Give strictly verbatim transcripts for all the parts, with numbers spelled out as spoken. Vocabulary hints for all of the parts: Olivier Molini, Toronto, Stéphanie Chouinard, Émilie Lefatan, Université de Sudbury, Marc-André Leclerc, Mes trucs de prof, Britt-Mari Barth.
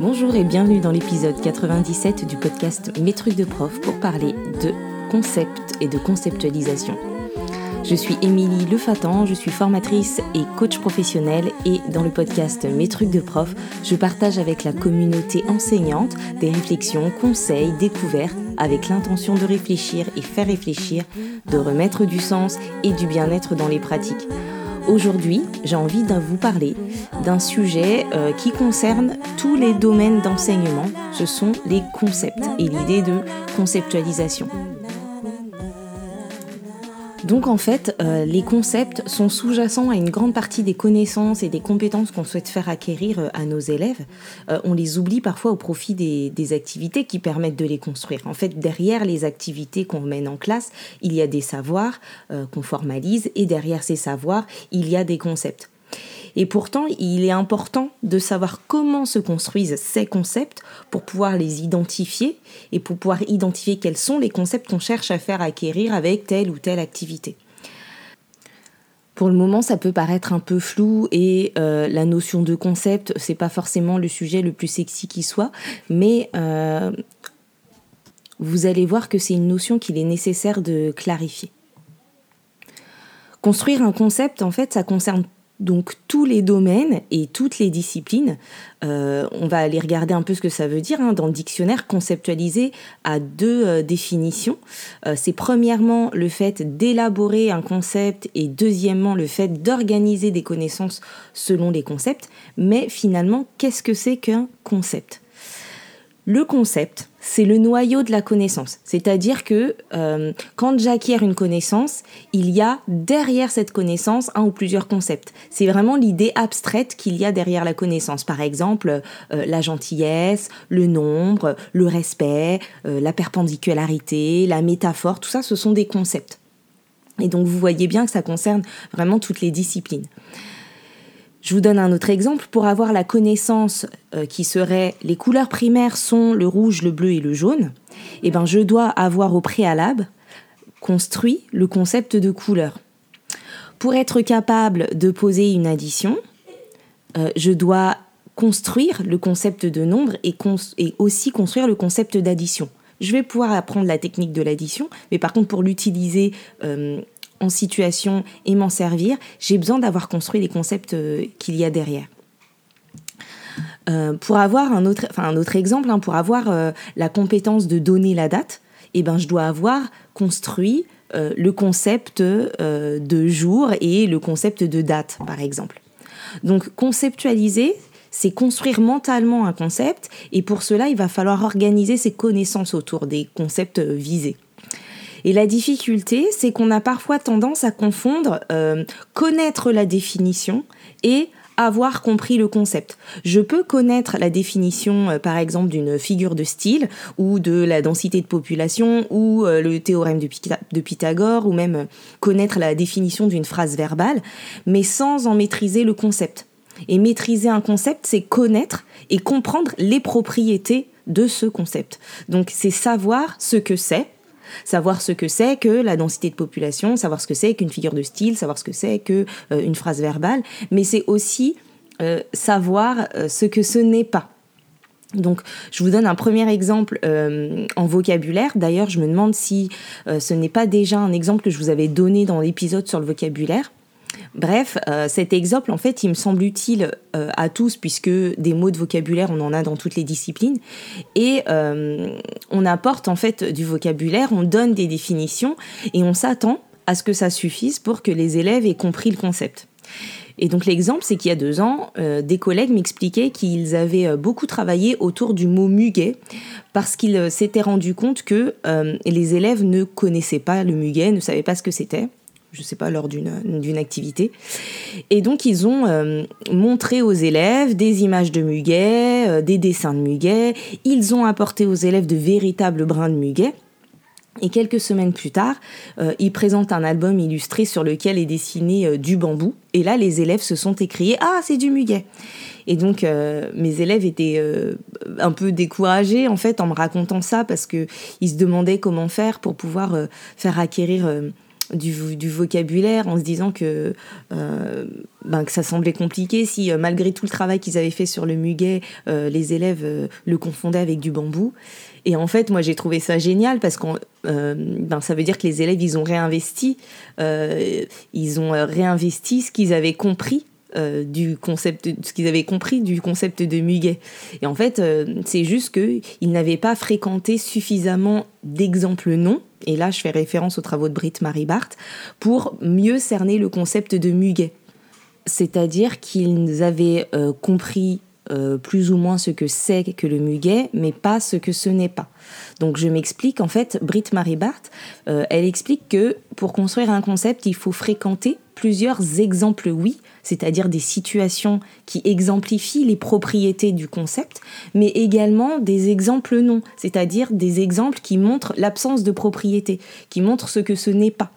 Bonjour et bienvenue dans l'épisode quatre-vingt-dix-sept du podcast Mes trucs de prof pour parler de concepts et de conceptualisation. Je suis Émilie Lefatan, je suis formatrice et coach professionnelle et dans le podcast Mes trucs de prof, je partage avec la communauté enseignante des réflexions, conseils, découvertes avec l'intention de réfléchir et faire réfléchir, de remettre du sens et du bien-être dans les pratiques. Aujourd'hui, j'ai envie de vous parler d'un sujet euh, qui concerne tous les domaines d'enseignement, ce sont les concepts et l'idée de conceptualisation. Donc en fait, euh, les concepts sont sous-jacents à une grande partie des connaissances et des compétences qu'on souhaite faire acquérir à nos élèves. Euh, on les oublie parfois au profit des, des activités qui permettent de les construire. En fait, derrière les activités qu'on mène en classe, il y a des savoirs euh, qu'on formalise et derrière ces savoirs, il y a des concepts. Et pourtant, il est important de savoir comment se construisent ces concepts pour pouvoir les identifier et pour pouvoir identifier quels sont les concepts qu'on cherche à faire acquérir avec telle ou telle activité. Pour le moment, ça peut paraître un peu flou et euh, la notion de concept, c'est pas forcément le sujet le plus sexy qui soit, mais euh, vous allez voir que c'est une notion qu'il est nécessaire de clarifier. Construire un concept, en fait, ça concerne donc tous les domaines et toutes les disciplines. Euh, on va aller regarder un peu ce que ça veut dire, hein. Dans le dictionnaire, conceptualiser a deux euh, définitions. Euh, c'est premièrement le fait d'élaborer un concept et deuxièmement le fait d'organiser des connaissances selon les concepts. Mais finalement, qu'est-ce que c'est qu'un concept ? Le concept, c'est le noyau de la connaissance. C'est-à-dire que euh, quand j'acquiers une connaissance, il y a derrière cette connaissance un ou plusieurs concepts. C'est vraiment l'idée abstraite qu'il y a derrière la connaissance. Par exemple, euh, la gentillesse, le nombre, le respect, euh, la perpendicularité, la métaphore, tout ça, ce sont des concepts. Et donc, vous voyez bien que ça concerne vraiment toutes les disciplines. Je vous donne un autre exemple. Pour avoir la connaissance euh, qui serait les couleurs primaires sont le rouge, le bleu et le jaune, eh ben, je dois avoir au préalable construit le concept de couleur. Pour être capable de poser une addition, euh, je dois construire le concept de nombre et, cons- et aussi construire le concept d'addition. Je vais pouvoir apprendre la technique de l'addition, mais par contre pour l'utiliser euh, en situation et m'en servir, j'ai besoin d'avoir construit les concepts qu'il y a derrière. Euh, pour avoir un autre, enfin un autre exemple, hein, pour avoir euh, la compétence de donner la date, eh ben, je dois avoir construit euh, le concept euh, de jour et le concept de date, par exemple. Donc, conceptualiser, c'est construire mentalement un concept et pour cela, il va falloir organiser ses connaissances autour des concepts visés. Et la difficulté, c'est qu'on a parfois tendance à confondre euh, connaître la définition et avoir compris le concept. Je peux connaître la définition, euh, par exemple, d'une figure de style ou de la densité de population ou euh, le théorème de, Pytha- de Pythagore ou même euh, connaître la définition d'une phrase verbale, mais sans en maîtriser le concept. Et maîtriser un concept, c'est connaître et comprendre les propriétés de ce concept. Donc, c'est savoir ce que c'est. Savoir ce que c'est que la densité de population, savoir ce que c'est qu'une figure de style, savoir ce que c'est qu'une euh, phrase verbale, mais c'est aussi euh, savoir euh, ce que ce n'est pas. Donc, je vous donne un premier exemple euh, en vocabulaire. D'ailleurs, je me demande si euh, ce n'est pas déjà un exemple que je vous avais donné dans l'épisode sur le vocabulaire. Bref, euh, cet exemple, en fait, il me semble utile euh, à tous puisque des mots de vocabulaire, on en a dans toutes les disciplines. Et euh, on apporte, en fait, du vocabulaire, on donne des définitions et on s'attend à ce que ça suffise pour que les élèves aient compris le concept. Et donc, l'exemple, c'est qu'il y a deux ans, euh, des collègues m'expliquaient qu'ils avaient beaucoup travaillé autour du mot « muguet » parce qu'ils s'étaient rendus compte que euh, les élèves ne connaissaient pas le muguet, ne savaient pas ce que c'était. je ne sais pas, lors d'une, d'une activité. Et donc, ils ont euh, montré aux élèves des images de muguet, euh, des dessins de muguet. Ils ont apporté aux élèves de véritables brins de muguet. Et quelques semaines plus tard, euh, ils présentent un album illustré sur lequel est dessiné euh, du bambou. Et là, les élèves se sont écriés « Ah, c'est du muguet !» Et donc, euh, mes élèves étaient euh, un peu découragés, en fait, en me racontant ça, parce qu'ils se demandaient comment faire pour pouvoir euh, faire acquérir... Euh, du, du vocabulaire en se disant que, euh, ben, que ça semblait compliqué si, malgré tout le travail qu'ils avaient fait sur le muguet, euh, les élèves euh, le confondaient avec du bambou. Et en fait, moi, j'ai trouvé ça génial parce que euh, ben, ça veut dire que les élèves, ils ont réinvesti, euh, ils ont réinvesti ce qu'ils avaient compris. Euh, du concept, ce qu'ils avaient compris du concept de muguet. Et en fait, euh, c'est juste qu'ils n'avaient pas fréquenté suffisamment d'exemples non, et là je fais référence aux travaux de Britt-Mari Barth, pour mieux cerner le concept de muguet. C'est-à-dire qu'ils avaient euh, compris euh, plus ou moins ce que c'est que le muguet, mais pas ce que ce n'est pas. Donc je m'explique, en fait, Britt-Mari Barth, euh, elle explique que pour construire un concept, il faut fréquenter plusieurs exemples oui, c'est-à-dire des situations qui exemplifient les propriétés du concept, mais également des exemples non, c'est-à-dire des exemples qui montrent l'absence de propriété, qui montrent ce que ce n'est pas.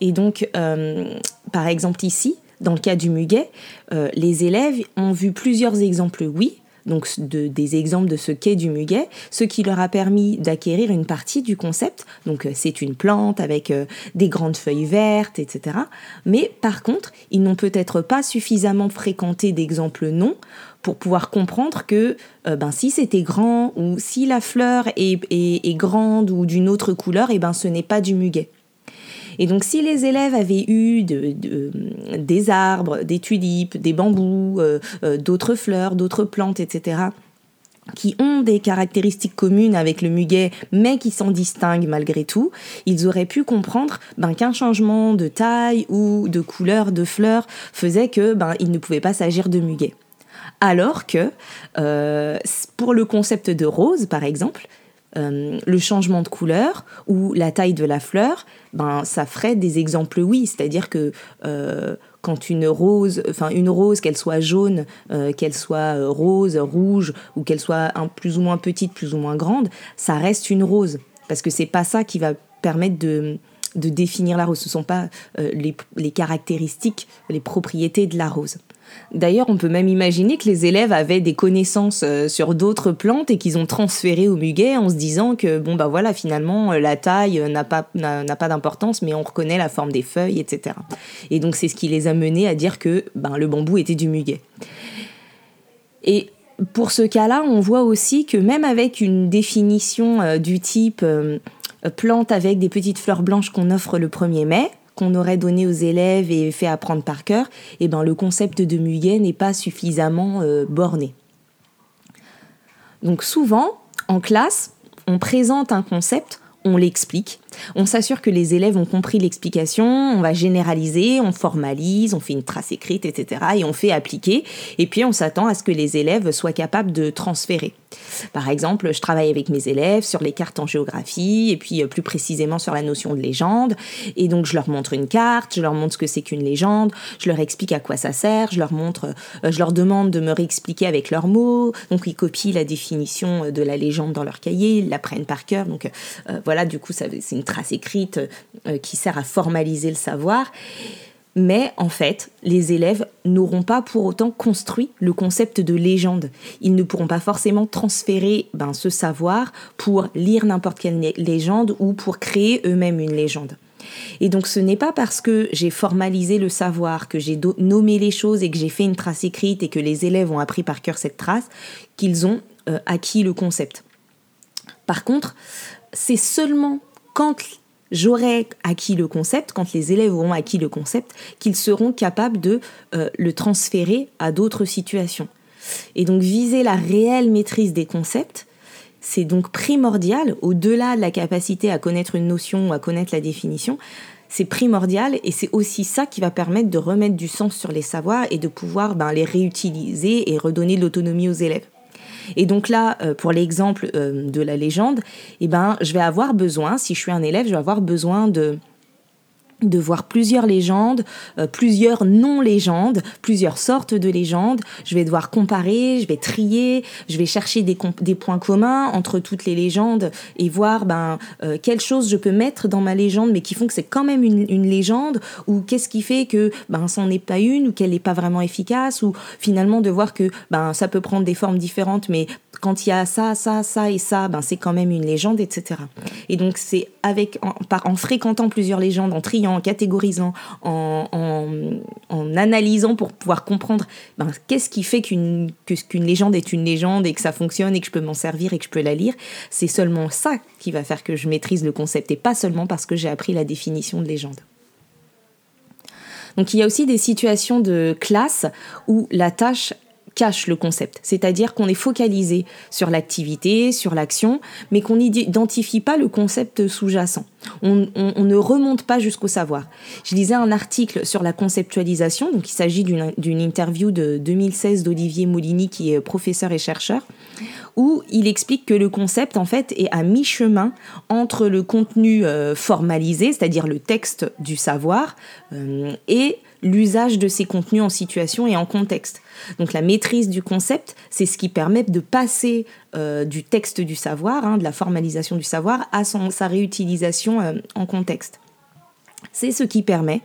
Et donc, euh, par exemple ici, dans le cas du muguet, euh, les élèves ont vu plusieurs exemples oui, donc de, des exemples de ce qu'est du muguet, ce qui leur a permis d'acquérir une partie du concept. Donc c'est une plante avec euh, des grandes feuilles vertes, et cetera. Mais par contre, ils n'ont peut-être pas suffisamment fréquenté d'exemples non pour pouvoir comprendre que euh, ben, si c'était grand ou si la fleur est, est, est grande ou d'une autre couleur, et ben, ce n'est pas du muguet. Et donc, si les élèves avaient eu de, de, des arbres, des tulipes, des bambous, euh, euh, d'autres fleurs, d'autres plantes, et cetera, qui ont des caractéristiques communes avec le muguet, mais qui s'en distinguent malgré tout, ils auraient pu comprendre ben, qu'un changement de taille ou de couleur de fleurs faisait que ben, il ne pouvait pas s'agir de muguet. Alors que, euh, pour le concept de rose, par exemple, Euh, le changement de couleur ou la taille de la fleur, ben ça ferait des exemples oui, c'est-à-dire que euh, quand une rose, enfin une rose, qu'elle soit jaune, euh, qu'elle soit rose, rouge ou qu'elle soit un, plus ou moins petite, plus ou moins grande, ça reste une rose parce que c'est pas ça qui va permettre de de définir la rose. Ce sont pas euh, les, les caractéristiques, les propriétés de la rose. D'ailleurs, on peut même imaginer que les élèves avaient des connaissances sur d'autres plantes et qu'ils ont transféré au muguet en se disant que, bon, bah voilà, finalement, la taille n'a pas, n'a, n'a pas d'importance, mais on reconnaît la forme des feuilles, et cetera. Et donc, c'est ce qui les a menés à dire que ben, le bambou était du muguet. Et pour ce cas-là, on voit aussi que même avec une définition euh, du type euh, plante avec des petites fleurs blanches qu'on offre le premier mai, qu'on aurait donné aux élèves et fait apprendre par cœur, eh ben, le concept de muguet n'est pas suffisamment euh, borné. Donc souvent, en classe, on présente un concept, on l'explique, on s'assure que les élèves ont compris l'explication, on va généraliser, on formalise, on fait une trace écrite, et cetera, et on fait appliquer, et puis on s'attend à ce que les élèves soient capables de transférer. Par exemple, je travaille avec mes élèves sur les cartes en géographie, et puis plus précisément sur la notion de légende, et donc je leur montre une carte, je leur montre ce que c'est qu'une légende, je leur explique à quoi ça sert, je leur montre, je leur demande de me réexpliquer avec leurs mots, donc ils copient la définition de la légende dans leur cahier, ils l'apprennent par cœur, donc euh, voilà. Voilà, du coup, ça, c'est une trace écrite euh, qui sert à formaliser le savoir. Mais en fait, les élèves n'auront pas pour autant construit le concept de légende. Ils ne pourront pas forcément transférer ben, ce savoir pour lire n'importe quelle légende ou pour créer eux-mêmes une légende. Et donc, ce n'est pas parce que j'ai formalisé le savoir, que j'ai do- nommé les choses et que j'ai fait une trace écrite et que les élèves ont appris par cœur cette trace qu'ils ont euh, acquis le concept. Par contre, c'est seulement quand j'aurai acquis le concept, quand les élèves auront acquis le concept, qu'ils seront capables de euh, le transférer à d'autres situations. Et donc viser la réelle maîtrise des concepts, c'est donc primordial, au-delà de la capacité à connaître une notion ou à connaître la définition, c'est primordial et c'est aussi ça qui va permettre de remettre du sens sur les savoirs et de pouvoir ben, les réutiliser et redonner de l'autonomie aux élèves. Et donc là, pour l'exemple de la légende, eh ben, je vais avoir besoin, si je suis un élève, je vais avoir besoin de, de voir plusieurs légendes, euh, plusieurs non-légendes, plusieurs sortes de légendes. Je vais devoir comparer, je vais trier, je vais chercher des, comp- des points communs entre toutes les légendes et voir ben, euh, quelle chose je peux mettre dans ma légende mais qui font que c'est quand même une, une légende ou qu'est-ce qui fait que ben, ça n'en est pas une ou qu'elle n'est pas vraiment efficace ou finalement de voir que ben, ça peut prendre des formes différentes mais quand il y a ça, ça, ça et ça, ben c'est quand même une légende, et cetera. Et donc c'est avec en, par, en fréquentant plusieurs légendes, en triant, en catégorisant, en, en, en analysant pour pouvoir comprendre ben, qu'est-ce qui fait qu'une, que, qu'une légende est une légende et que ça fonctionne et que je peux m'en servir et que je peux la lire. C'est seulement ça qui va faire que je maîtrise le concept et pas seulement parce que j'ai appris la définition de légende. Donc il y a aussi des situations de classe où la tâche cache le concept, c'est-à-dire qu'on est focalisé sur l'activité, sur l'action, mais qu'on n'identifie pas le concept sous-jacent. On, on, on ne remonte pas jusqu'au savoir. Je lisais un article sur la conceptualisation, donc il s'agit d'une, d'une interview de deux mille seize d'Olivier Molini, qui est professeur et chercheur, où il explique que le concept, en fait, est à mi-chemin entre le contenu euh, formalisé, c'est-à-dire le texte du savoir, euh, et l'usage de ces contenus en situation et en contexte. Donc la maîtrise du concept, c'est ce qui permet de passer euh, du texte du savoir, hein, de la formalisation du savoir, à son, sa réutilisation euh, en contexte. C'est ce qui permet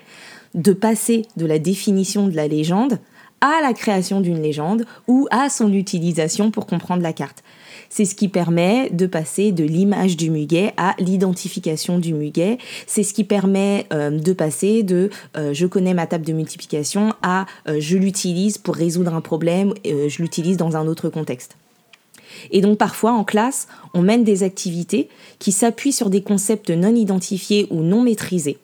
de passer de la définition de la légende à la création d'une légende ou à son utilisation pour comprendre la carte. C'est ce qui permet de passer de l'image du muguet à l'identification du muguet. C'est ce qui permet euh, de passer de euh, « je connais ma table de multiplication » à euh, « je l'utilise pour résoudre un problème, euh, je l'utilise dans un autre contexte ». Et donc parfois en classe, on mène des activités qui s'appuient sur des concepts non identifiés ou non maîtrisés.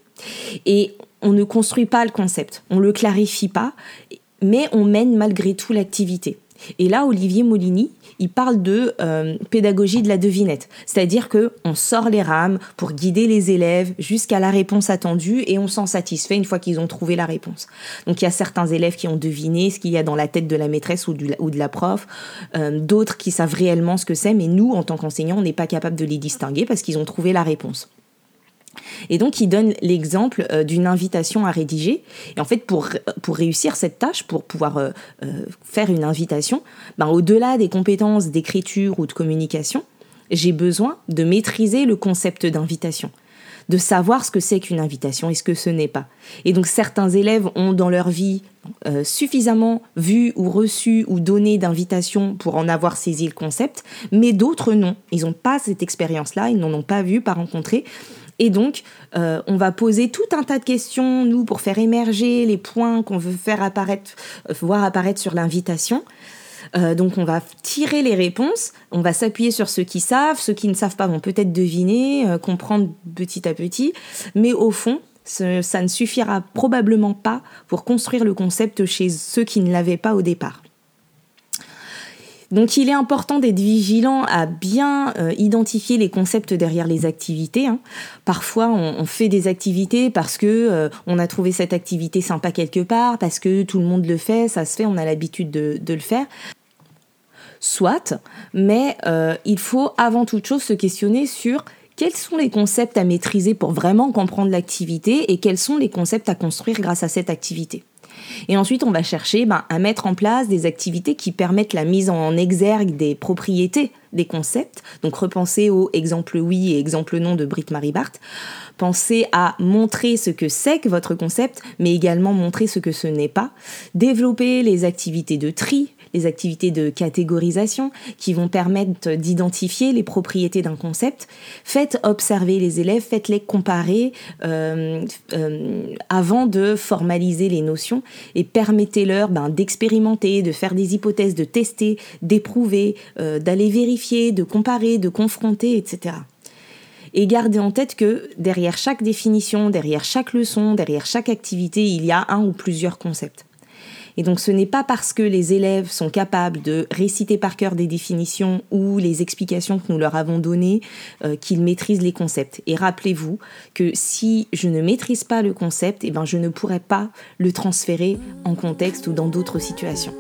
Et on ne construit pas le concept, on ne le clarifie pas, mais on mène malgré tout l'activité. Et là, Olivier Molini, il parle de euh, pédagogie de la devinette, c'est-à-dire qu'on sort les rames pour guider les élèves jusqu'à la réponse attendue et on s'en satisfait une fois qu'ils ont trouvé la réponse. Donc il y a certains élèves qui ont deviné ce qu'il y a dans la tête de la maîtresse ou, du, ou de la prof, euh, d'autres qui savent réellement ce que c'est, mais nous, en tant qu'enseignants, on n'est pas capable de les distinguer parce qu'ils ont trouvé la réponse. Et donc, il donne l'exemple d'une invitation à rédiger. Et en fait, pour, pour réussir cette tâche, pour pouvoir euh, faire une invitation, ben, au-delà des compétences d'écriture ou de communication, j'ai besoin de maîtriser le concept d'invitation, de savoir ce que c'est qu'une invitation et ce que ce n'est pas. Et donc, certains élèves ont dans leur vie euh, suffisamment vu ou reçu ou donné d'invitations pour en avoir saisi le concept, mais d'autres non. Ils n'ont pas cette expérience-là, ils n'en ont pas vu, pas rencontré. Et donc, euh, on va poser tout un tas de questions, nous, pour faire émerger les points qu'on veut faire apparaître, voir apparaître sur l'invitation. Euh, donc, on va tirer les réponses, on va s'appuyer sur ceux qui savent, ceux qui ne savent pas vont peut-être deviner, euh, comprendre petit à petit. Mais au fond, ce, ça ne suffira probablement pas pour construire le concept chez ceux qui ne l'avaient pas au départ. Donc, il est important d'être vigilant à bien euh, identifier les concepts derrière les activités, hein. Parfois, on, on fait des activités parce que euh, on a trouvé cette activité sympa quelque part, parce que tout le monde le fait, ça se fait, on a l'habitude de, de le faire. Soit, mais euh, il faut avant toute chose se questionner sur quels sont les concepts à maîtriser pour vraiment comprendre l'activité et quels sont les concepts à construire grâce à cette activité. Et ensuite, on va chercher ben, à mettre en place des activités qui permettent la mise en exergue des propriétés des concepts. Donc, repenser au exemple oui et exemple non de Britt-Mari Barth. Pensez à montrer ce que c'est que votre concept, mais également montrer ce que ce n'est pas. Développer les activités de tri, les activités de catégorisation qui vont permettre d'identifier les propriétés d'un concept. Faites observer les élèves, faites-les comparer euh, euh, avant de formaliser les notions et permettez-leur ben, d'expérimenter, de faire des hypothèses, de tester, d'éprouver, euh, d'aller vérifier, de comparer, de confronter, et cetera. Et gardez en tête que derrière chaque définition, derrière chaque leçon, derrière chaque activité, il y a un ou plusieurs concepts. Et donc ce n'est pas parce que les élèves sont capables de réciter par cœur des définitions ou les explications que nous leur avons données euh, qu'ils maîtrisent les concepts. Et rappelez-vous que si je ne maîtrise pas le concept, eh ben, je ne pourrai pas le transférer en contexte ou dans d'autres situations.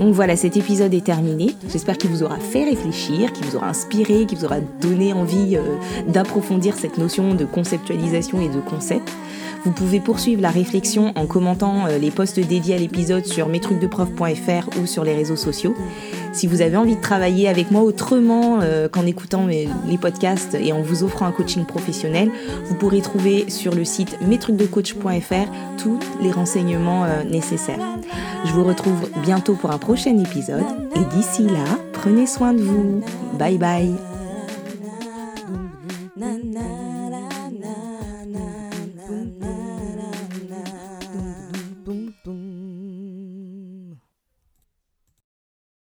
Donc voilà, cet épisode est terminé. J'espère qu'il vous aura fait réfléchir, qu'il vous aura inspiré, qu'il vous aura donné envie euh, d'approfondir cette notion de conceptualisation et de concept. Vous pouvez poursuivre la réflexion en commentant les posts dédiés à l'épisode sur mes trucs de prof point f r ou sur les réseaux sociaux. Si vous avez envie de travailler avec moi autrement euh, qu'en écoutant mes, les podcasts et en vous offrant un coaching professionnel, vous pourrez trouver sur le site mes trucs de coach point f r tous les renseignements euh, nécessaires. Je vous retrouve bientôt pour un prochain épisode et d'ici là, prenez Prenez soin de vous. Bye bye.